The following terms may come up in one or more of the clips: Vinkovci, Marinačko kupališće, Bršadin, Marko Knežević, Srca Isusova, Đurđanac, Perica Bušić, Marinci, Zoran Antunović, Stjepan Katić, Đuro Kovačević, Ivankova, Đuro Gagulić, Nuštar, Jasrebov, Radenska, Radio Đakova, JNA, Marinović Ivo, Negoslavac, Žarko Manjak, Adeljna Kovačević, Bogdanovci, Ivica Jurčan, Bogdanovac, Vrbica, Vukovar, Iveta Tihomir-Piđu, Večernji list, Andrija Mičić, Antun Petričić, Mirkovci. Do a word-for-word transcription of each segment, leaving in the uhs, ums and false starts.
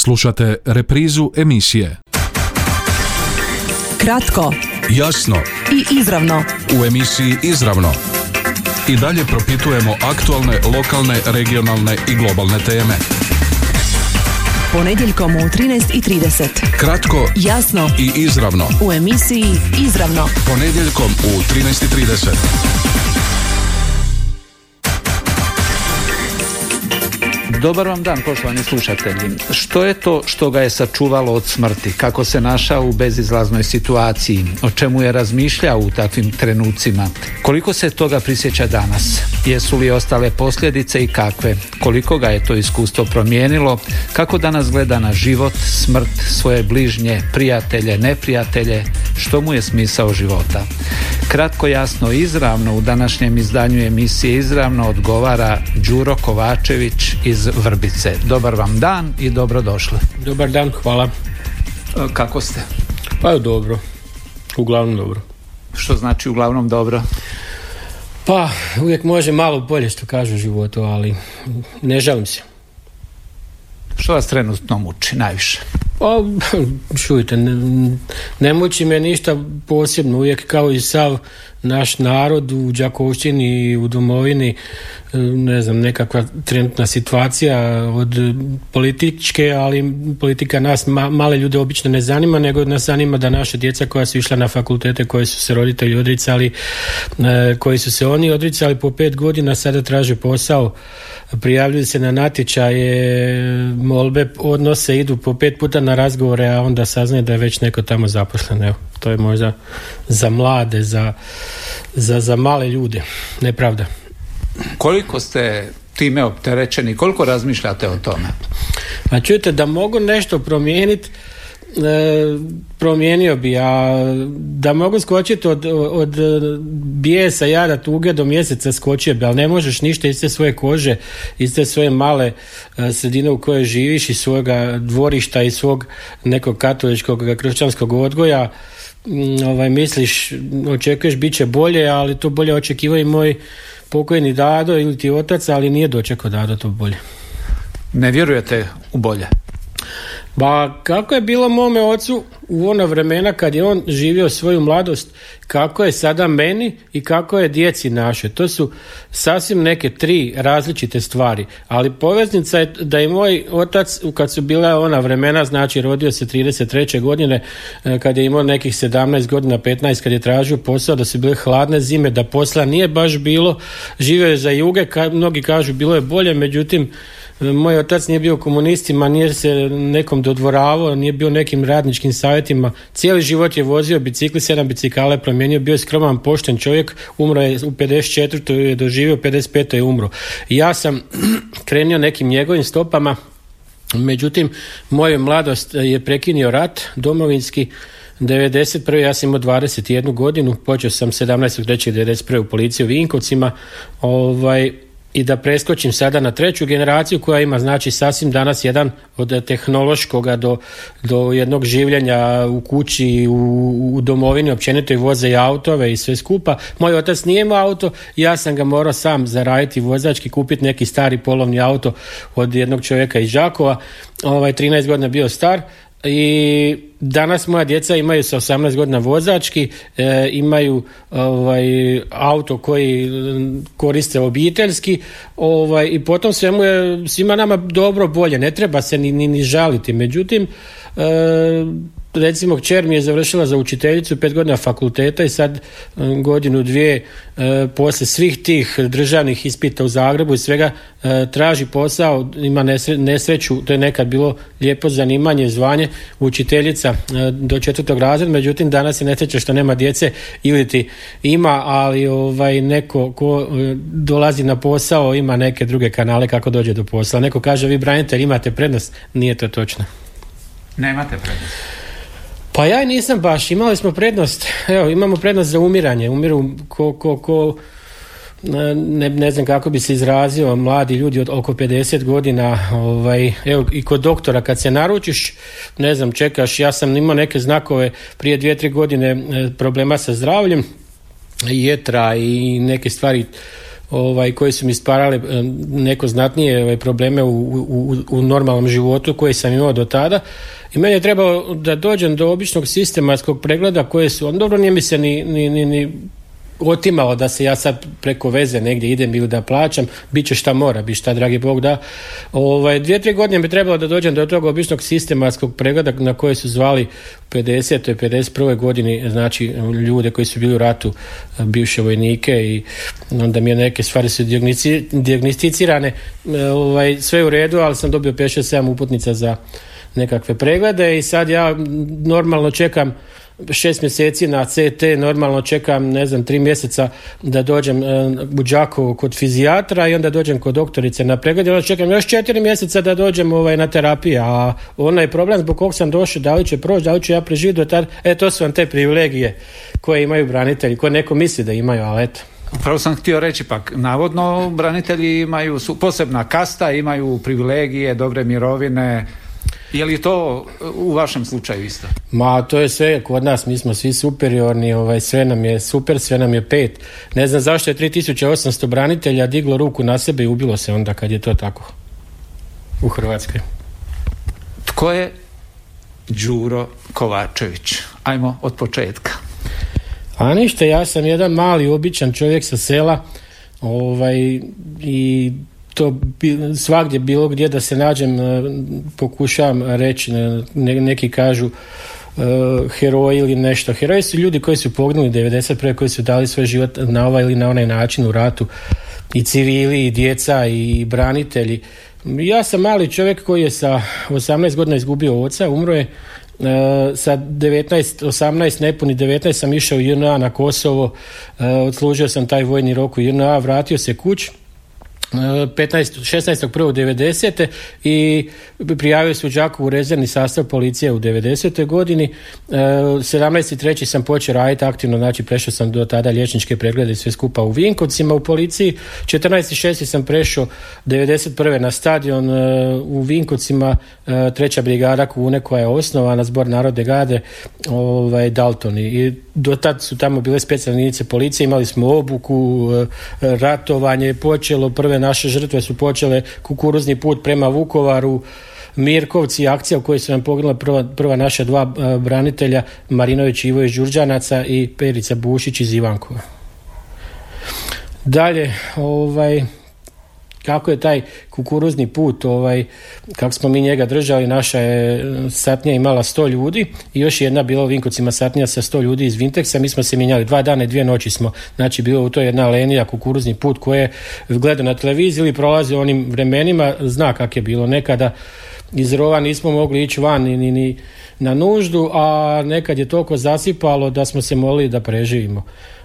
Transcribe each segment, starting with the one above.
Slušate reprizu emisije. Kratko, jasno i izravno. U emisiji Izravno i dalje propitujemo aktualne, lokalne, regionalne i globalne teme. Ponedjeljkom u trinaest i trideset. Kratko, jasno i izravno. U emisiji Izravno. Ponedjeljkom u trinaest i trideset. Dobar vam dan, poštovani slušatelji. Što je to što ga je sačuvalo od smrti? Kako se našao u bezizlaznoj situaciji? O čemu je razmišljao u takvim trenucima? Koliko se toga prisjeća danas? Jesu li ostale posljedice i kakve? Koliko ga je to iskustvo promijenilo? Kako danas gleda na život, smrt, svoje bližnje, prijatelje, neprijatelje? Što mu je smisao života? Kratko, jasno, izravno u današnjem izdanju emisije Izravno odgovara Đuro Kovačević iz Vrbice. Dobar vam dan i dobrodošli. Dobar dan, hvala. Kako ste? Pa dobro, uglavnom dobro. Što znači uglavnom dobro? Pa, uvijek može malo bolje što kažu u životu, ali ne želim se. Što vas trenutno muči najviše? Pa, čujte, ne, ne muči me ništa posebno, uvijek kao i sav naš narod u Đakovštini i u domovini, ne znam, nekakva trenutna situacija od političke, ali politika nas, ma, male ljude obično ne zanima, nego nas zanima da naša djeca koja su išla na fakultete, koje su se roditelji odricali, e, koji su se oni odricali po pet godina, sada traže posao, prijavljuju se na natječaje, molbe, odnose, idu po pet puta na razgovore, a onda saznaje da je već neko tamo zaposlen. Evo, to je možda za mlade, za, za, za male ljude, nepravda. Koliko ste time opterećeni, koliko razmišljate o tome? Pa čujte, da mogu nešto promijeniti, e, promijenio bi, a da mogu skočiti od, od bijesa, jada, tuge do mjeseca skočio bi, ali ne možeš ništa iz te svoje kože, iz te svoje male sredine u kojoj živiš, iz svoga dvorišta, iz svog nekog katoličkog, kršćanskog odgoja. Ovaj, misliš, očekuješ, bit će bolje, ali to bolje očekivao i moj pokojni dado ili ti otac, ali nije dočekao dado to bolje. Ne vjerujete u bolje? Ba, kako je bilo mome ocu u ono vremena kad je on živio svoju mladost, kako je sada meni i kako je djeci naše. To su sasvim neke tri različite stvari, ali poveznica je da je moj otac, kad su bila ona vremena, znači rodio se trideset treće godine, kad je imao nekih sedamnaest godina, petnaest, kad je tražio posao, da su bile hladne zime, da posla nije baš bilo, živio je za juge, ka, mnogi kažu bilo je bolje, međutim, moj otac nije bio komunistima, nije se nekom dodvoravao, nije bio nekim radničkim savjetima. Cijeli život je vozio bicikli, sedam bicikala je promijenio, bio je skroman, pošten čovjek, umro je u pedeset četvrtoj je doživio, pedeset petoj je umro. Ja sam krenio nekim njegovim stopama, međutim, moju mladost je prekinio rat domovinski, devedeset prve ja sam imao dvadeset jednu godinu, počeo sam sedamnaestog devedeset prve u policiji u Vinkovcima, ovaj... i da preskočim sada na treću generaciju koja ima, znači, sasvim danas jedan od tehnološkoga do, do jednog življenja u kući, u, u domovini, općenito i voze i autove i sve skupa. Moj otac nije imao auto, ja sam ga morao sam zaraditi vozački, kupiti neki stari polovni auto od jednog čovjeka iz Đakova, ovaj, trinaest godina bio star. I danas moja djeca imaju sa osamnaest godina vozački, e, imaju ovaj, auto koji koriste obiteljski, ovaj, i potom svemu je svima nama dobro, bolje, ne treba se ni, ni, ni žaliti. Međutim, e, recimo kćer mi je završila za učiteljicu pet godina fakulteta i sad godinu dvije e, posle svih tih državnih ispita u Zagrebu i svega e, traži posao, ima nesreću, to je nekad bilo lijepo zanimanje, zvanje učiteljica e, do četvrtog razreda, međutim danas je nesreća što nema djece ili ti ima, ali ovaj, neko ko e, dolazi na posao ima neke druge kanale kako dođe do posla. Neko kaže vi branitelj imate prednost, nije to točno. Nemate prednost. Pa ja nisam baš, imali smo prednost, evo, imamo prednost za umiranje, umiru ko, ko, ko ne, ne znam kako bi se izrazio, mladi ljudi od oko pedeset godina, ovaj, evo, i kod doktora kad se naručiš, ne znam, čekaš, ja sam imao neke znakove prije dvije tri godine problema sa zdravljem, jetra i neke stvari Ovaj, koje su mi stvarale neko znatnije ovaj, probleme u, u, u normalnom životu koje sam imao do tada. I meni je trebalo da dođem do običnog sistematskog pregleda koje su, on dobro nije mi se ni, ni, ni, ni otimalo da se ja sad preko veze negdje idem ili da plaćam, bit će šta mora, bit šta, dragi Bog, da. Ovaj, dvije, tri godine mi trebalo da dođem do tog običnog sistematskog pregleda na koje su zvali pedesete i pedeset prve godini, znači ljude koji su bili u ratu, bivše vojnike, i onda mi je neke stvari su dijagnosticirane, ovaj, sve u redu, ali sam dobio pet šest sedam uputnica za nekakve preglede i sad ja normalno čekam šest mjeseci na ce te, normalno čekam, ne znam, tri mjeseca da dođem u Đakovu kod fizijatra i onda dođem kod doktorice na pregled i onda čekam još četiri mjeseca da dođem ovaj, na terapiju, a onaj problem zbog kog sam došao, da li će proći, da li ću ja preživjeti do tada, e, to su vam te privilegije koje imaju branitelji, koje neko misli da imaju, ali eto. Upravo sam htio reći, pak, navodno branitelji imaju, su posebna kasta, imaju privilegije, dobre mirovine. Je li to u vašem slučaju isto? Ma, to je sve kod nas, mi smo svi superiorni, ovaj, sve nam je super, sve nam je pet. Ne znam zašto je tri tisuće osamsto branitelja diglo ruku na sebe i ubilo se onda kad je to tako u Hrvatskoj. Tko je Đuro Kovačević? Ajmo od početka. A ništa, ja sam jedan mali, običan čovjek sa sela, ovaj, i to svagdje bilo gdje da se nađem pokušavam reći, ne, neki kažu uh, heroji ili nešto. Heroji su ljudi koji su poginuli devedeset prve, koji su dali svoj život na ovaj ili na onaj način u ratu, i civili i djeca i branitelji. Ja sam mali čovjek koji je sa osamnaest godina izgubio oca, umro je uh, sa devetnaest, osamnaest, nepuni devetnaest sam išao u je en a na Kosovo, uh, odslužio sam taj vojni rok u je en a, vratio se kuć šesnaestog prvog devedesete i prijavio se u Đakovu rezervni sastav policije u devedesetoj godini. sedamnaestog trećeg sam počeo raditi aktivno, znači prešao sam do tada liječničke preglede i sve skupa u Vinkovcima u policiji. četrnaestog šestog sam prešao devedeset prve na stadion u Vinkovcima, treća brigada Kune koja je osnovana, Zbor narodne garde, ovaj, Daltoni. I do tad su tamo bile specijalne jedinice policije, imali smo obuku, ratovanje je počelo, prve naše žrtve su počele, kukuruzni put prema Vukovaru, Mirkovci, akcija u kojoj su nam poginula prva, prva naša dva branitelja, Marinović Ivo iz Đurđanaca i Perica Bušić iz Ivankova. Dalje, ovaj, kako je taj kukuruzni put, ovaj, kako smo mi njega držali, naša je satnija imala sto ljudi i još jedna bila u Vinkovcima satnija sa sto ljudi iz Vinteksa, mi smo se mijenjali, dva dana i dvije noći smo, znači bilo u to jedna lenija, kukuruzni put koje je gledao na televiziji ili prolazi onim vremenima, zna kak je bilo nekada, iz rova nismo mogli ići van ni, ni, ni na nuždu, a nekad je toliko zasipalo da smo se molili da preživimo.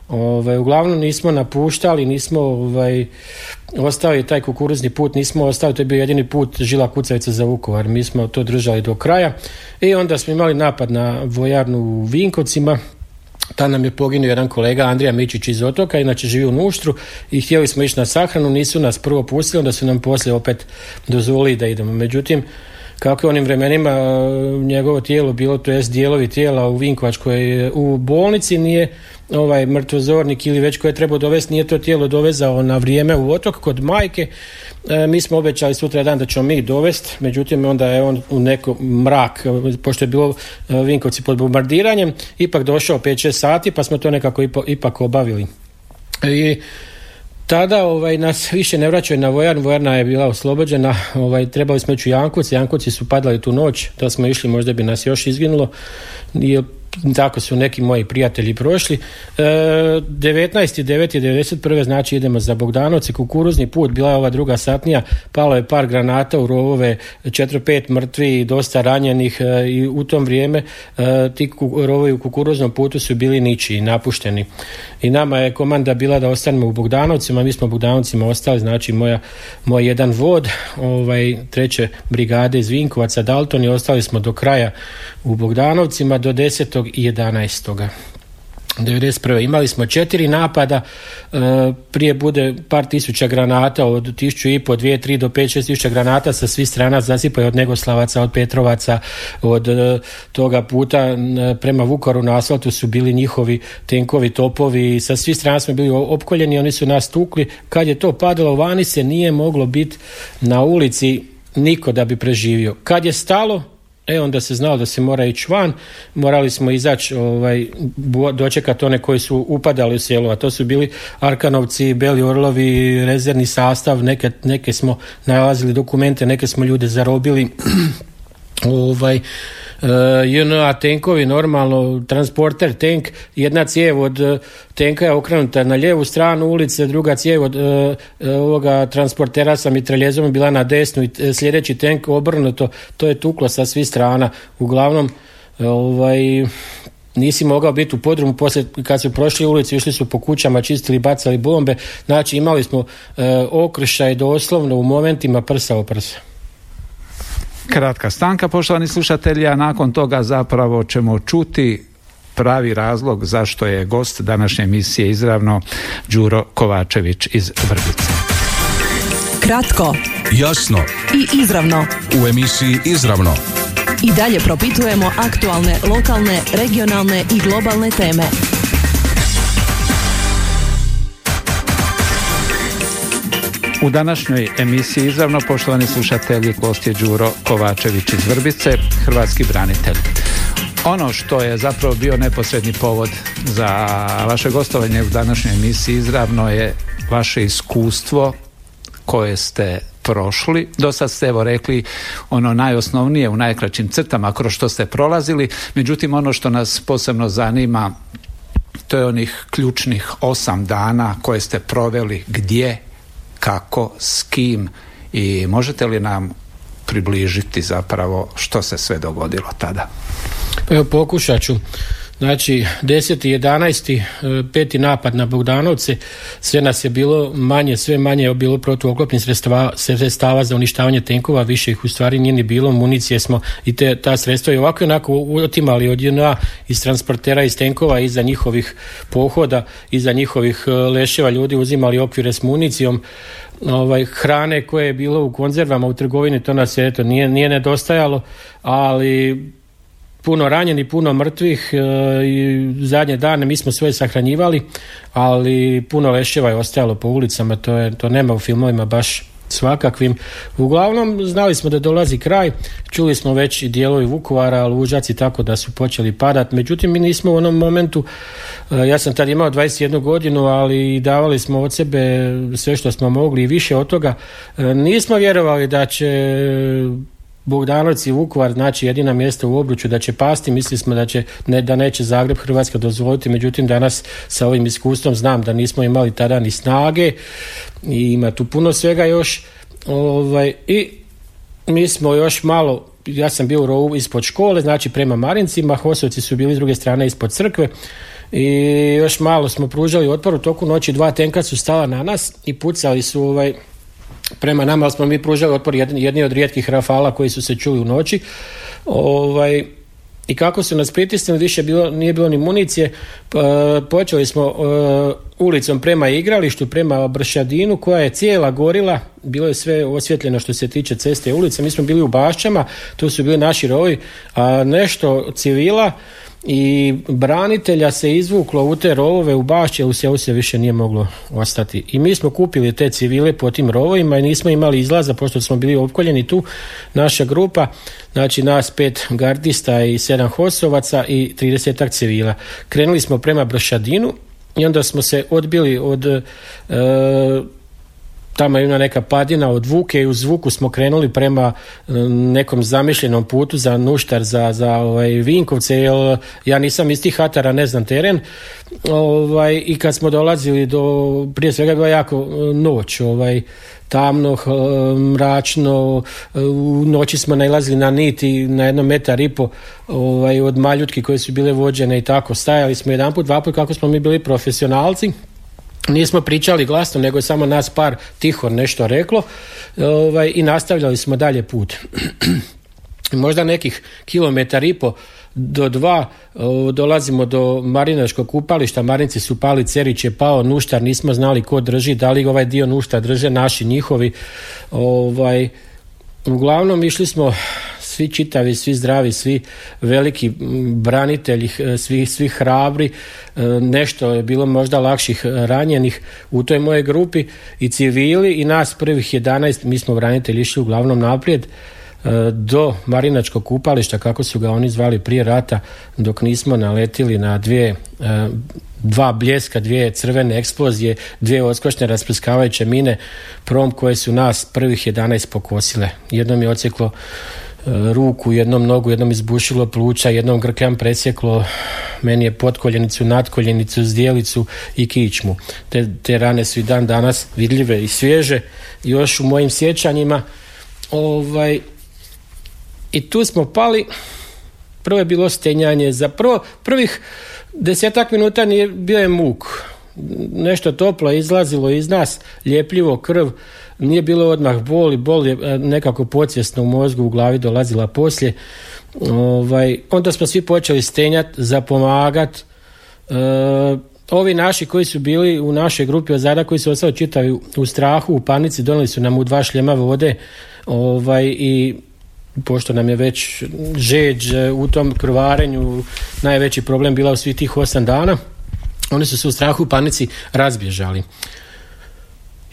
Ovaj, uglavnom nismo napuštali, nismo ovaj, ostavili taj kukuruzni put, nismo ostavili, to je bio jedini put žila kucavica za Vukovar, mi smo to držali do kraja i onda smo imali napad na vojarnu u Vinkovcima, tad nam je poginuo jedan kolega Andrija Mičić iz Otoka, inače živi u Nuštru, i htjeli smo ići na sahranu, nisu nas prvo pustili, onda su nam poslije opet dozvolili da idemo, međutim kako je onim vremenima njegovo tijelo bilo, to jest dijelovi tijela u Vinkovačkoj u bolnici, nije ovaj mrtvozornik ili već koje je trebao dovesti, nije to tijelo dovezao na vrijeme u Otok kod majke. E, mi smo obećali sutra dan da ćemo mi dovesti, međutim onda je on u neko mrak, pošto je bilo Vinkovci pod bombardiranjem, ipak došao pet šest sati pa smo to nekako ipak obavili. I tada ovaj, nas više ne vraćaju na vojarnu, vojarna je bila oslobođena, ovaj, trebali smo ići u Jankovce, Jankovci su padali tu noć, da smo išli možda bi nas još izginulo, jer tako su neki moji prijatelji prošli. E, devetnaestog devetog devedeset prve znači idemo za Bogdanovac, kukuruzni put, bila je ova druga satnija, palo je par granata u rovove, četiri pet mrtvi i dosta ranjenih, e, i u tom vrijeme e, ti rovovi u kukuruznom putu su bili ničiji, napušteni. I nama je komanda bila da ostanemo u Bogdanovcima, mi smo u Bogdanovcima ostali, znači moja, moj jedan vod, ovaj, treće brigade iz Vinkovaca, Daltoni, ostali smo do kraja u Bogdanovcima do desetog i jedanaestog devedeset prve imali smo četiri napada, prije bude par tisuća granata, od tisuću i po, dvije, tri do pet, šest tisuća granata sa svih strana zasipaju, od Negoslavaca, od Petrovaca, od toga puta prema Vukovaru na asfaltu su bili njihovi tenkovi, topovi, sa svih strana smo bili opkoljeni, oni su nas tukli, kad je to padalo vani se nije moglo biti na ulici niko da bi preživio. Kad je stalo, E onda se znalo da se mora ići van, morali smo izaći, ovaj, dočekati one koji su upadali u selo, a to su bili Arkanovci, Beli Orlovi, rezervni sastav, neke, neke smo nalazili dokumente, neke smo ljude zarobili, ovaj, J N A tenkovi, normalno, transporter, tank, jedna cijev od tenka je okrenuta na lijevu stranu ulice, druga cijev od e, ovoga transportera sa mitraljezom je bila na desnu i sljedeći tank obrnuto, to je tuklo sa svih strana. Uglavnom, ovaj, nisi mogao biti u podrumu, poslije kad su prošli ulicu, išli su po kućama, čistili, bacali bombe, znači imali smo e, okršaj doslovno u momentima prsa o prsa. Kratka stanka, poštovani slušatelji, a nakon toga zapravo ćemo čuti pravi razlog zašto je gost današnje emisije izravno Đuro Kovačević iz Vrbice. Kratko, jasno i izravno u emisiji Izravno. I dalje propitujemo aktualne, lokalne, regionalne i globalne teme. U današnjoj emisiji Izravno, poštovani slušatelji, gost je Đuro Kovačević iz Vrbice, hrvatski branitelj. Ono što je zapravo bio neposredni povod za vaše gostovanje u današnjoj emisiji Izravno je vaše iskustvo koje ste prošli. Do sad ste, evo, rekli ono najosnovnije u najkraćim crtama kroz što ste prolazili, međutim ono što nas posebno zanima to je onih ključnih osam dana koje ste proveli gdje, kako, s kim, i možete li nam približiti zapravo što se sve dogodilo tada? Evo, pokušat ću. Znači, deseti jedanaesti peti napad na Bogdanovce, sve nas je bilo manje, sve manje je bilo protuoklopnih sredstava, sredstava za uništavanje tenkova, više ih u stvari nije ni bilo, municije smo i te, ta sredstva i ovako i onako otimali od J N A, iz transportera, iz tenkova, iza njihovih pohoda, iza njihovih leševa ljudi uzimali okvire s municijom, ovaj, hrane koje je bilo u konzervama, u trgovini, to nas je, eto, nije, nije nedostajalo, ali puno ranjeni, puno mrtvih, e, i zadnje dane mi smo sve sahranjivali, ali puno leševa je ostajalo po ulicama, to, je, to nema u filmovima baš svakakvim. Uglavnom, znali smo da dolazi kraj, čuli smo već i dijelovi Vukovara, Lužaci, tako da su počeli padat, međutim mi nismo u onom momentu, e, ja sam tad imao dvadeset jednu godinu, ali davali smo od sebe sve što smo mogli i više od toga, e, nismo vjerovali da će Bogdanovci i Vukovar, znači jedina mjesta u obruču, da će pasti, mislili smo da će, ne, da neće Zagreb, Hrvatska dozvoliti, međutim danas sa ovim iskustvom znam da nismo imali tada ni snage i ima tu puno svega još, ovaj, i mi smo još malo, ja sam bio u rovu ispod škole, znači prema Marincima, Hosovci su bili s druge strane ispod crkve i još malo smo pružali otpor. U toku noći dva tenka su stala na nas i pucali su, ovaj, prema nama, ali smo mi pružali otpor, jedni, jedni od rijetkih rafala koji su se čuli u noći, ovaj, i kako su nas pritisnili, više bilo, nije bilo ni municije, e, počeli smo e, ulicom prema igralištu, prema Bršadinu koja je cijela gorila, bilo je sve osvjetljeno što se tiče ceste i ulice, mi smo bili u Bašćama, tu su bili naši rovi, a nešto civila i branitelja se izvuklo u te rovove, u Bašće, u selu se više nije moglo ostati. I mi smo kupili te civile po tim rovovima i nismo imali izlaza, pošto smo bili opkoljeni tu, naša grupa, znači nas pet gardista i sedam hosovaca i tridesetak civila. Krenuli smo prema Bršadinu i onda smo se odbili od e, tamo je neka padina od Vuke i u Zvuku smo krenuli prema nekom zamišljenom putu za Nuštar, za, za ovaj, Vinkovce, jer ja nisam iz tih atara, ne znam teren, ovaj, i kad smo dolazili do, prije svega je bila jako noć, ovaj, tamno, mračno, u noći smo nailazili na niti, na jednom metar i po, ovaj, od maljutki koje su bile vođene i tako, stajali smo jedan put, dva put, kako smo mi bili profesionalci, nismo pričali glasno, nego je samo nas par tiho nešto reklo, ovaj, i nastavljali smo dalje put. možda nekih kilometar i po do dva dolazimo do Marinačkog kupališta. Marinci su pali, Cerić je pao, Nuštar nismo znali ko drži, da li ovaj dio Nuštar drže naši, njihovi. Ovaj, uglavnom išli smo svi čitavi, svi zdravi, svi veliki branitelji, svi, svi hrabri, nešto je bilo možda lakših ranjenih u toj moje grupi, i civili i nas prvih jedanaest, mi smo branitelji išli uglavnom naprijed do Marinačkog kupališta, kako su ga oni zvali prije rata, dok nismo naletili na dvije, dva bljeska, dvije crvene eksplozije, dvije odskočne rasprskavajuće mine prom koje su nas prvih jedanaest pokosile. Jednom je odseklo ruku, jednom nogu, jednom izbušilo pluća, jednom grkljan presjeklo, meni je potkoljenicu, nadkoljenicu, zdjelicu i kičmu. Te, te rane su i dan danas vidljive i svježe, još u mojim sjećanjima. Ovaj, i tu smo pali, prvo je bilo stenjanje, za prvo, prvih desetak minuta nije bio je muk, nešto toplo je izlazilo iz nas, ljepljivo, krv, nije bilo odmah boli, bol je nekako podsvjesno u mozgu, u glavi dolazila poslije. Ovaj, onda smo svi počeli stenjati, zapomagat. E, ovi naši koji su bili u našoj grupi ozada, koji su ostali čitavi u, u strahu, u panici, doneli su nam u dva šljema vode, ovaj, i pošto nam je već žeđ u tom krvarenju najveći problem bila u svih tih osam dana, oni su se u strahu, u panici razbježali.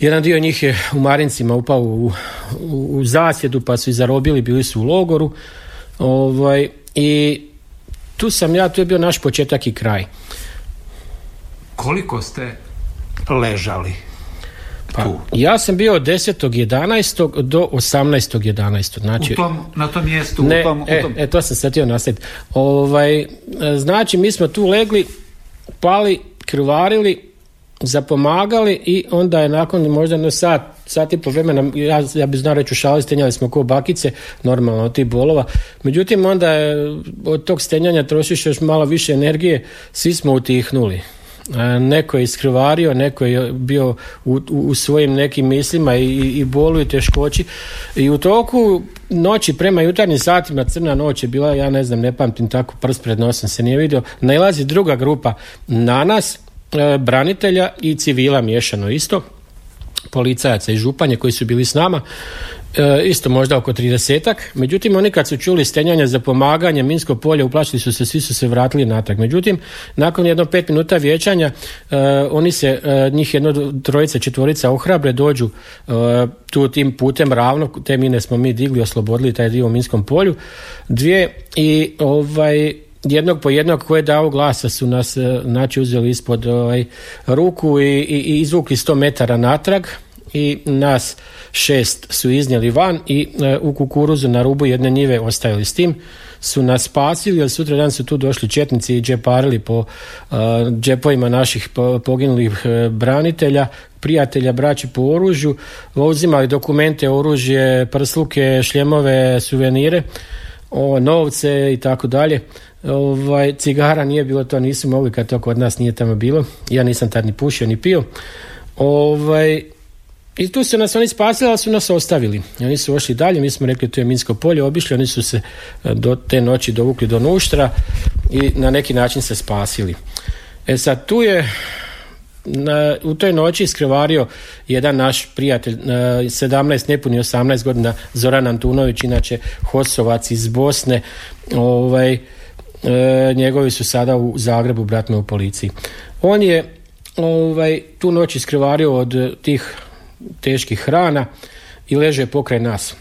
Jedan dio njih je u Marincima upao u, u, u zasjedu, pa su i zarobili, bili su u logoru. Ovaj, i tu sam ja, tu je bio naš početak i kraj. Koliko ste ležali tu? Pa, ja sam bio od desetog jedanaestog do osamnaestog jedanaestog Znači, u tom, na tom mjestu? Ne, u tom, e, u tom. E, to sam setio nasljed. Ovaj, znači, mi smo tu legli, pali, krvarili, zapomagali, i onda je nakon možda no sat, sat i po vremena, ja, ja bih znao reći u šali, stenjali smo ko bakice, normalno od tih bolova. Međutim, onda je, od tog stenjanja trošiš još malo više energije, svi smo utihnuli. Neko je iskrvario, neko je bio u, u, u svojim nekim mislima i, i bolu i teškoći. I u toku noći prema jutarnjim satima, crna noć je bila, ja ne znam, ne pamtim tako, prst pred nosom se nije vidio, nailazi druga grupa na nas, branitelja i civila miješano isto, policajaca i županje koji su bili s nama, e, isto možda oko tridesetak. Međutim, oni kad su čuli stenjanje, za pomaganje, minsko polje, uplašili su se, svi su se vratili natrag. Međutim, nakon jedno pet minuta vječanja, e, oni se, e, njih jedno trojica, četvorica ohrabre, dođu e, tu tim putem ravno, te mine smo mi digli, oslobodili taj dio u minskom polju, dvije, i ovaj, jednog po jednog koje je dao glasa su nas, znači, uzeli ispod ovaj, ruku i, i, i izvukli sto metara natrag, i nas šest su iznijeli van i e, u kukuruzu na rubu jedne njive ostajali, s tim su nas spasili, jer sutra dan su tu došli četnici i džeparili po e, džepovima naših poginulih e, branitelja, prijatelja, braći po oružju, uzimali dokumente, oružje, prsluke, šljemove, suvenire, o, novce i tako dalje. Ovaj, cigara nije bilo, to nisu mogli, kad to kod nas nije tamo bilo, ja nisam tad ni pušio ni pio. Ovaj, i tu su nas oni spasili, ali su nas ostavili, oni su ošli dalje, mi smo rekli tu je minsko polje, obišli, oni su se do te noći dovukli do Nuštra i na neki način se spasili. E sad, tu je na, u toj noći iskrvario jedan naš prijatelj, sedamnaest, nepuni osamnaest godina, Zoran Antunović, inače Hosovac iz Bosne. Ovaj, E, njegovi su sada u Zagrebu, brat me u policiji. On je ovaj, tu noć iskrvario od tih teških hrana i leže pokraj nas.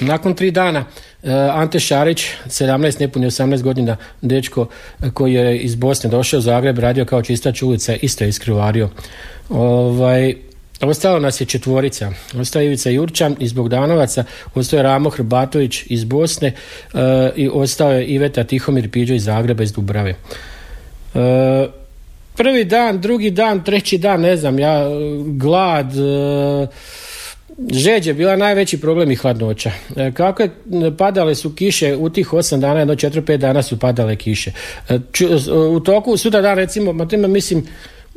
Nakon tri dana e, Ante Šarić, sedamnaest, nepuni osamnaest godina, dečko koji je iz Bosne došao u Zagreb, radio kao čistač ulica, isto je iskrvario. Ovaj, ostalo nas je četvorica. Ostao je Ivica Jurčan iz Bogdanovaca, ostao je Ramo Hrbatović iz Bosne, e, i ostao je Iveta Tihomir-Piđu iz Zagreba, iz Dubrave. E, prvi dan, drugi dan, treći dan, ne znam, ja, glad, e, žeđ je bila najveći problem i hladnoća. E, kako je, padale su kiše u tih osam dana, jedno četiri pet dana su padale kiše. E, ču, u toku, sutra dan recimo, mislim,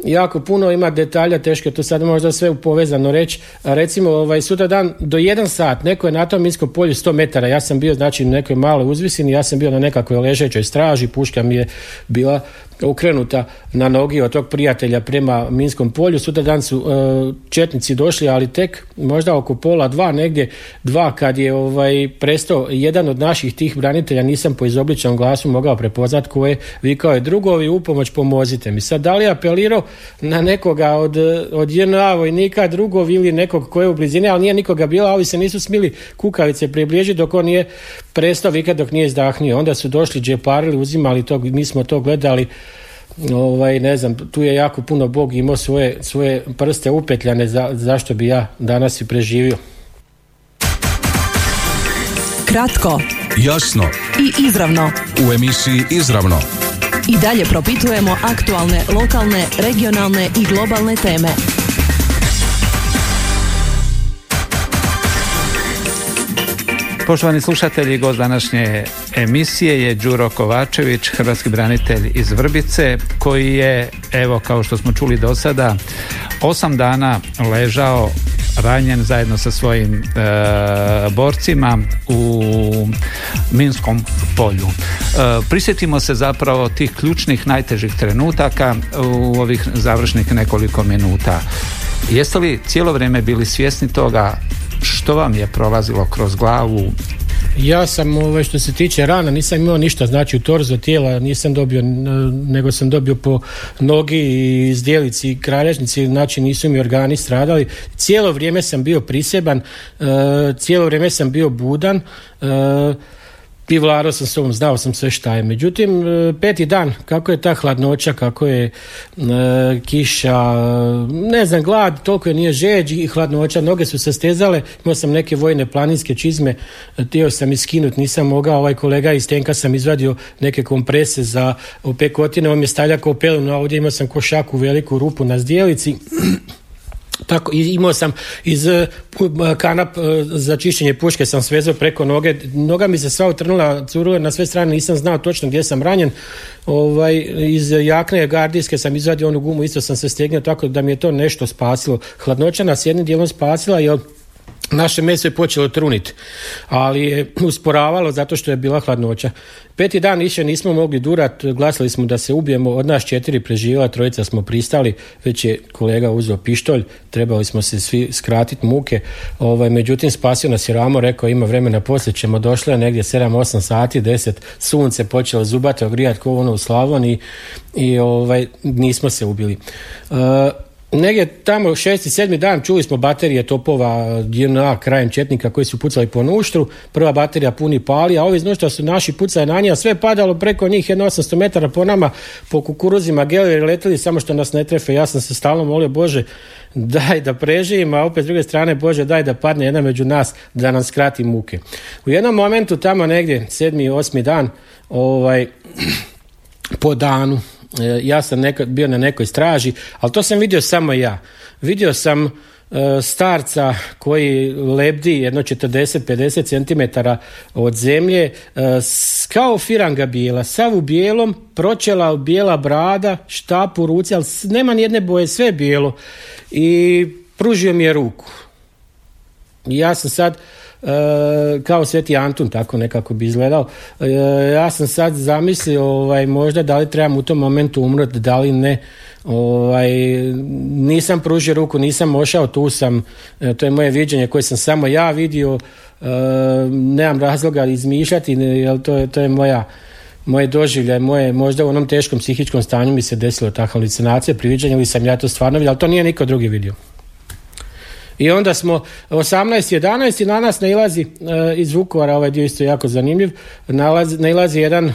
jako puno ima detalja, teško je to sad možda sve upovezano reći. Recimo, ovaj, sutra dan do jedan sat neko je na tom minskom polju sto metara, ja sam bio znači na nekoj maloj uzvisini, ja sam bio na nekakvoj ležećoj straži, puška mi je bila okrenuta na nogi od tog prijatelja prema minskom polju. Sutra dan su e, četnici došli, ali tek možda oko pola dva, negdje dva, kad je ovaj, prestao jedan od naših tih branitelja, nisam po izobličnom glasu mogao prepoznat ko je, vikao je: drugovi, upomoć, pomozite mi. Sad, da li je apelirao na nekoga od, od J N A vojnika, drugov ili nekog koji je u blizini, ali nije nikoga bila, ali se nisu smili kukavice približiti dok on nije prestao vikati, dok nije izdahnio. Onda su došli, džeparili, uzimali to, mi smo to gledali. Ovaj, ne znam, tu je jako puno Bog imao svoje, svoje prste upetljane za, zašto bi ja danas i preživio. Kratko, jasno i izravno. U emisiji Izravno i dalje propitujemo aktualne, lokalne, regionalne i globalne teme. Poštovani slušatelji, gost današnje emisije je Đuro Kovačević, hrvatski branitelj iz Vrbice, koji je, evo kao što smo čuli do sada, osam dana ležao ranjen zajedno sa svojim e, borcima u minskom polju. E, prisjetimo se zapravo tih ključnih, najtežih trenutaka u ovih završnih nekoliko minuta. Jeste li cijelo vrijeme bili svjesni toga što vam je prolazilo kroz glavu? Ja sam, ovaj, što se tiče rana, nisam imao ništa, znači u torzu tijela nisam dobio, nego sam dobio po nogi i zdjelici i kralječnici, znači nisu mi organi stradali. Cijelo vrijeme sam bio priseban, e, cijelo vrijeme sam bio budan, e, pivlaro sam s ovom, znao sam sve šta je. Međutim, peti dan, kako je ta hladnoća, kako je e, kiša, ne znam, glad, toliko je nije žeđ i hladnoća, noge su se stezale, imao sam neke vojne planinske čizme, tijel sam iskinut, nisam mogao, ovaj kolega iz tenka sam izvadio neke komprese za opekotine, on je stavljao kao pelenu, a ovdje imao sam košaku, veliku rupu na zdjelici. Tako, imao sam iz kanap za čišćenje puške sam svezao preko noge, noga mi se sva utrnula, curula na sve strane, nisam znao točno gdje sam ranjen. Ovaj, iz jakne gardijske sam izvadio onu gumu, isto sam se stegnuo, tako da mi je to nešto spasilo. Hladnoća nas jednim dijelom spasila, jer naše meso je počelo truniti, ali je usporavalo zato što je bila hladnoća. Peti dan više nismo mogli durat, glasili smo da se ubijemo, od nas četiri preživjela, trojica smo pristali, već je kolega uzeo pištolj, trebali smo se svi skratiti muke, ovaj, međutim spasio nas je Ramo, rekao ima vremena, poslije ćemo, došle negdje sedam osam sati, deset, sunce počelo zubate ogrijati kao ono u Slavoniji i ovaj, nismo se ubili. Uh, Negdje tamo šesti, sedmi dan čuli smo baterije topova J N A krajem četnika koji su pucali po Nuštru. Prva baterija puni pali, a ovi iz Nuštra su naši pucali na nje, sve padalo preko njih, jedno osamsto metara po nama, po kukuruzima, geleri letili, samo što nas ne trefe. Ja sam se stalno molio, Bože, daj da preživim, a opet s druge strane, Bože, daj da padne jedna među nas, da nam skrati muke. U jednom momentu tamo negdje, sedmi, osmi dan, ovaj, po danu, ja sam neko, bio na nekoj straži, ali to sam vidio samo ja. Vidio sam e, starca koji lebdi jedno četrdeset do pedeset centimetara od zemlje, e, kao firanga bijela, sav u bijelom, pročela bijela brada, štap u ruci, ali nema nijedne boje, sve je bijelo. I pružio mi je ruku. Ja sam sad E, kao Sveti Antun, tako nekako bi izgledao. E, ja sam sad zamislio, ovaj, možda da li trebam u tom momentu umrati, da li ne. Ovaj, nisam pružio ruku, nisam ošao, tu sam, e, to je moje viđenje koje sam samo ja vidio, e, nemam razloga izmišljati, jer to je, to je moja moje doživlje, moje, možda u onom teškom psihičkom stanju mi se desilo ta halucinacija, priviđenje, ili sam ja to stvarno vidio, ali to nije niko drugi vidio. I onda smo osamnaesti jedanaesti i na nas nailazi e, iz Vukovara, ovaj dio isto jako zanimljiv, nalazi, nailazi jedan e,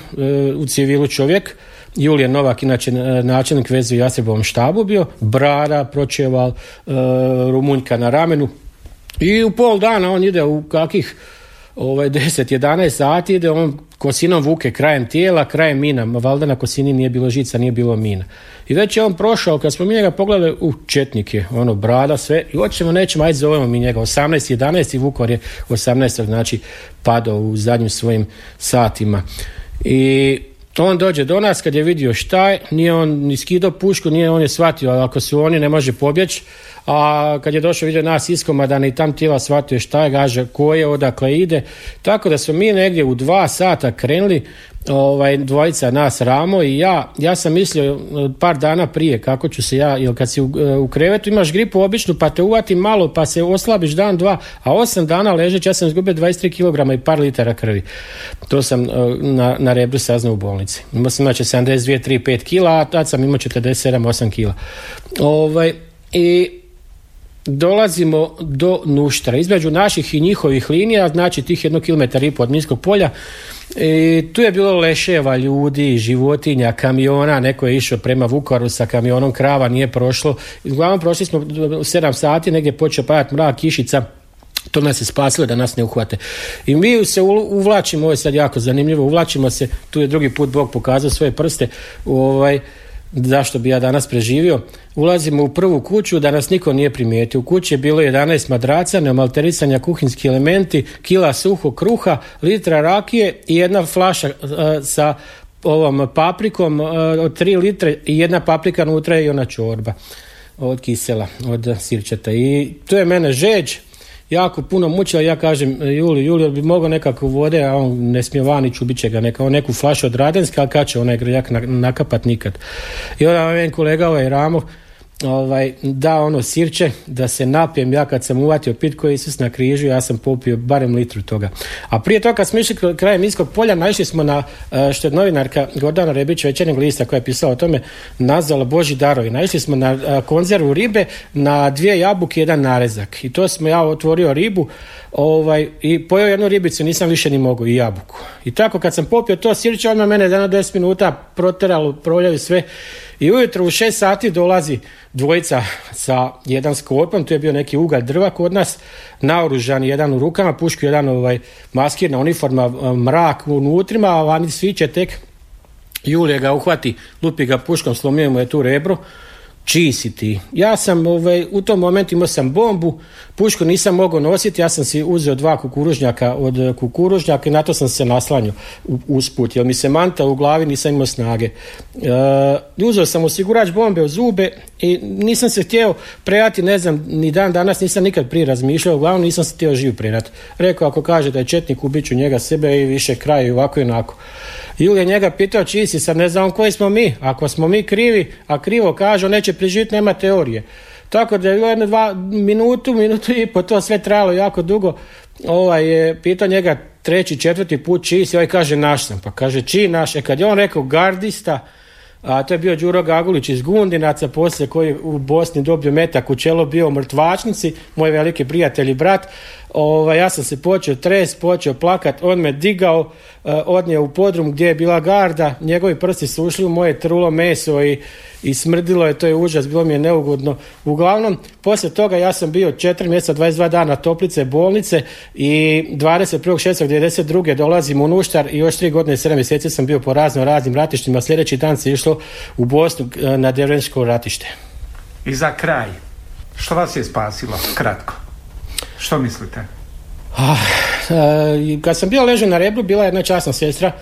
u civilu čovjek, Julijan Novak, inače načelnik veze u Jasrebovom štabu bio, brada, pročeval, e, rumunjka na ramenu, i u pol dana on ide u kakih ovaj, deset do jedanaest sati, ide on kosinom vuke, krajem tijela, krajem mina, valjda na kosini nije bilo žica, nije bilo mina. I već je on prošao, kad smo mi njega pogledali, u, četnik je, ono, brada, sve, i hoćemo, nećemo, ajde zovemo mi njega, osamnaesti jedanaesti i Vukovar je osamnaestog znači padao u zadnjim svojim satima. I To on dođe do nas, kad je vidio šta je, nije on ni skidao pušku, nije on je shvatio, ali ako su oni ne može pobjeći, a kad je došao vidio nas iskomadane i tam tila shvatio šta je, gaže ko je, odakle ide, tako da smo mi negdje u dva sata krenuli, ovaj, dvojica nas, Ramo i ja, ja sam mislio par dana prije kako ću se ja, jer kad si u, u krevetu imaš gripu običnu pa te uvati malo pa se oslabiš dan, dva, a osam dana ležeć ja sam izgubio dvadeset tri kilograma i par litara krvi, to sam na, na Rebru saznao u bolnici, imao sam znači sedamdeset dva, tri, pet kila, a tad sam imao četrdeset sedam, osam kila, ovaj, i dolazimo do Nuštara. Između naših i njihovih linija, znači tih jednog kilometra i pol od minskog polja, i tu je bilo leševa, ljudi, životinja, kamiona, neko je išao prema Vukovaru sa kamionom krava, nije prošlo. Uglavnom prošli smo sedam sati, negdje počeo padati mrak, kišica, to nas je spasilo da nas ne uhvate. I mi se uvlačimo, ovo je sad jako zanimljivo, uvlačimo se, tu je drugi put Bog pokazao svoje prste, ovaj, zašto bi ja danas preživio. Ulazimo u prvu kuću da nas niko nije primijetio. U kući je bilo jedanaest madraca, neomalterisanja kuhinski elementi, kila suhog kruha, litra rakije i jedna flaša uh, sa ovom paprikom uh, od tri litre i jedna paprika unutra i ona čorba od kisela, od sirčeta. I tu je mene žeđ jako puno mučila, ja kažem Juli, Julio bi mogao nekako vode, a on ne smije vani, čubit će ga, neka, on neku flašu od Radenske, ali kad će onaj grljak nakapat nikad. I onda vam kolega ovaj Ramo ovaj, da ono sirče, da se napijem, ja kad sam uvatio pitko Isus na križu, ja sam popio barem litru toga. A prije toga kad smo išli krajem Iskog polja, naišli smo na, što je novinarka Gordana Rebić Večernjeg lista koja je pisala o tome, nazvala Božji darovi. Naišli smo na konzervu ribe, na dvije jabuke, jedan narezak. I to smo, ja otvorio ribu ovaj, i pojeo jednu ribicu, nisam više ni mogao, i jabuku. I tako kad sam popio to sirče, odmah mene jedno deset minuta proteralo, proljevi sve. I ujutro u šest sati dolazi dvojica sa jedan skorpom, tu je bio neki ugalj drva kod nas, naoružan, jedan u rukama, pušku, jedan ovaj, maskirna uniforma, mrak unutrima, a vani sviće tek. Julije ga uhvati, lupi ga puškom, slomio mu je tu rebro. Čiji si ti? Ja sam ovaj, u tom momentu imao sam bombu, pušku nisam mogao nositi, ja sam si uzeo dva kukuružnjaka od kukuružnjaka i na to sam se naslanio usput, jer mi se manta u glavi, nisam imao snage. E, uzeo sam osigurač bombe u zube i nisam se htio prejati, ne znam, ni dan danas nisam nikad prije razmišljao, uglavnom nisam se htio živ prejati. Rekao, ako kaže da je četnik, ubiću njega sebe i više kraja i ovako i onako. Julije njega pitao, čiji si, sad ne znam koji smo mi, ako smo mi krivi, a krivo kaže, neće preživjeti, nema teorije. Tako da je bilo jedno dva minutu, minutu i po, to sve trajalo jako dugo. Ovaj je pitao njega treći, četvrti put čiji si, ovaj kaže naš sam, pa kaže čiji naš, e kad je on rekao gardista, a to je bio Đuro Gagulić iz Gundinaca, poslije koji u Bosni dobio metak u čelo, bio u mrtvačnici, moj veliki prijatelj i brat. Ovaj, ja sam se počeo tres, počeo plakat, on me digao, odnio u podrum gdje je bila garda, njegovi prsti su ušli u moje trulo meso i, i smrdilo je, to je užas, bilo mi je neugodno. Uglavnom, poslije toga ja sam bio četiri mjeseca, dvadeset dva dana toplice, bolnice i dvadeset prvog šestog devedeset druge dolazim u Nuštar i još tri godine i sedam mjeseci sam bio po razno raznim ratištima, sljedeći dan se išlo u Bosnu na Devrensko ratište. I za kraj, što vas je spasilo, kratko? Što mislite? Ah, e, kad sam bio ležao na Rebru, bila jedna časna sestra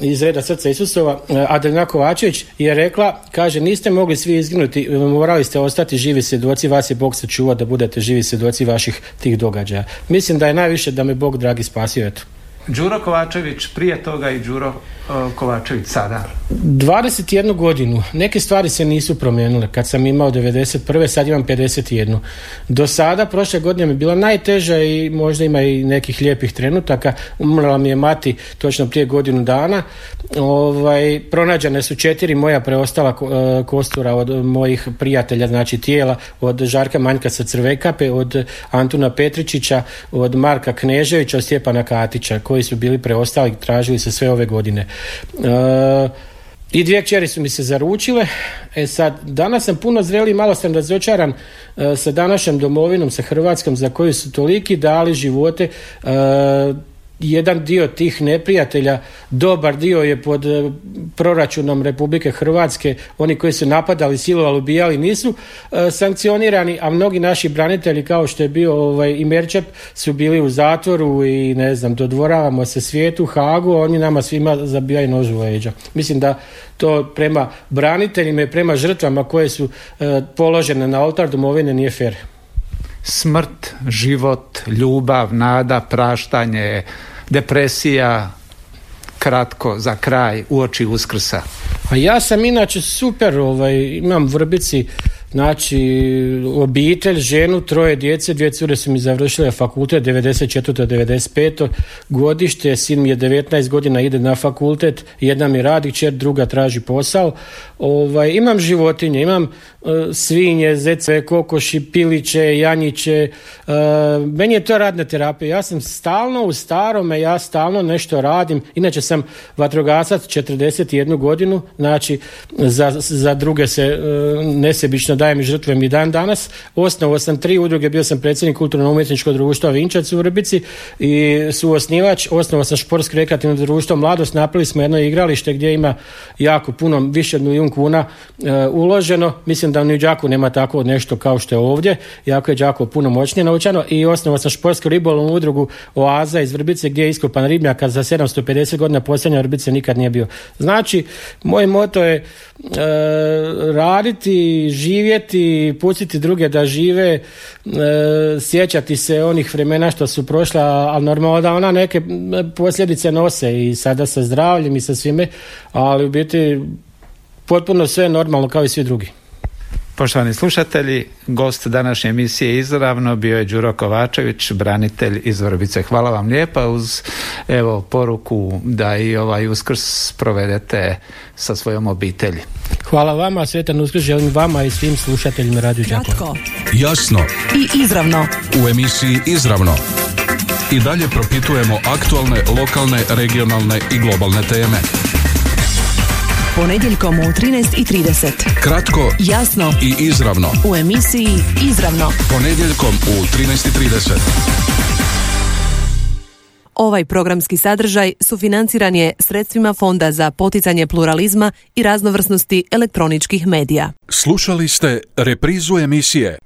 iz reda Srca Isusova, Adeljna Kovačević, je rekla, kaže, niste mogli svi izginuti, morali ste ostati živi svjedoci, vas je Bog sačuvao da budete živi svjedoci vaših tih događaja. Mislim da je najviše da me Bog dragi spasio, eto. Đuro Kovačević prije toga i Đuro uh, Kovačević sada. dvadeset jednu godinu. Neke stvari se nisu promijenile. Kad sam imao devedeset prve, sad imam pedeset jednu. Do sada, prošle godine mi je bila najteža i možda ima i nekih lijepih trenutaka. Umrla mi je mati točno prije godinu dana. Ovaj, pronađene su četiri moja preostala kostura od mojih prijatelja, znači tijela, od Žarka Manjka sa Crvekape, od Antuna Petričića, od Marka Kneževića, od Stjepana Katića, koji su bili preostali, tražili se sve ove godine. E, I dvije kćeri su mi se zaručile. E sad, danas sam puno zreli, malo sam razočaran e, sa današnjom domovinom, sa Hrvatskom, za koju su toliki dali živote. E, jedan dio tih neprijatelja, dobar dio je pod proračunom Republike Hrvatske, oni koji su napadali, silovali, ubijali, nisu e, sankcionirani, a mnogi naši branitelji, kao što je bio ovaj, i Merčep, su bili u zatvoru i ne znam, dodvoravamo se svijetu, Hagu, oni nama svima zabijaju nož u leđa. Mislim da to prema braniteljima i prema žrtvama koje su e, položene na oltar domovine nije fer. Smrt, život, ljubav, nada, praštanje, depresija, kratko za kraj, uoči Uskrsa. A ja sam inače super, ovaj, imam Vrbici, znači obitelj, ženu, troje djece, dvije cure su mi završile fakultet devedeset četvrte devedeset pete godište, sin mi je devetnaest godina, ide na fakultet, jedna mi radi, čer, druga traži posao. Ovaj, imam životinje, imam uh, svinje, zece, kokoši, piliće, janjiće. Uh, meni je to radna terapija. Ja sam stalno u starome, ja stalno nešto radim. Inače sam vatrogasac četrdeset jednu godinu, znači za, za druge se uh, nesebično dajem i žrtvujem i dan danas. Osnovao sam tri udruge, bio sam predsjednik kulturno-umjetničkog društva Vinčac u Vrbici i suosnivač. Osnovao sam športsko-rekreativno društvo Mladost, napravili smo jedno igralište gdje ima jako puno, više od milijun kuna e, uloženo. Mislim da ni u Đakovu nema tako nešto kao što je ovdje, jako je Đakovo puno moćnije naučano. I osnovao sam športsko ribolovnu udrugu Oaza iz Vrbice gdje je iskopan ribnjaka za sedamsto pedeset godina, posljednja Vrbice nikad nije bio. Znači, moj moto je e, raditi, živjeti, pustiti druge da žive, e, sjećati se onih vremena što su prošla, ali normalno da ona neke posljedice nose i sada sa zdravljem i sa svime, ali u biti potpuno sve je normalno kao i svi drugi. Poštovani slušatelji, gost današnje emisije Izravno bio je Đuro Kovačević, branitelj iz Vrbice. Hvala vam lijepa, uz evo poruku da i ovaj Uskrs provedete sa svojom obitelji. Hvala vama, sretan Uskrs želim vama i svim slušateljima Radio Đakova. Jasno i izravno. U emisiji Izravno i dalje propitujemo aktualne, lokalne, regionalne i globalne teme. Ponedjeljkom u trinaest i trideset. Kratko, jasno i izravno. U emisiji Izravno. Ponedjeljkom u trinaest i trideset. Ovaj programski sadržaj sufinanciran je sredstvima Fonda za poticanje pluralizma i raznovrsnosti elektroničkih medija. Slušali ste reprizu emisije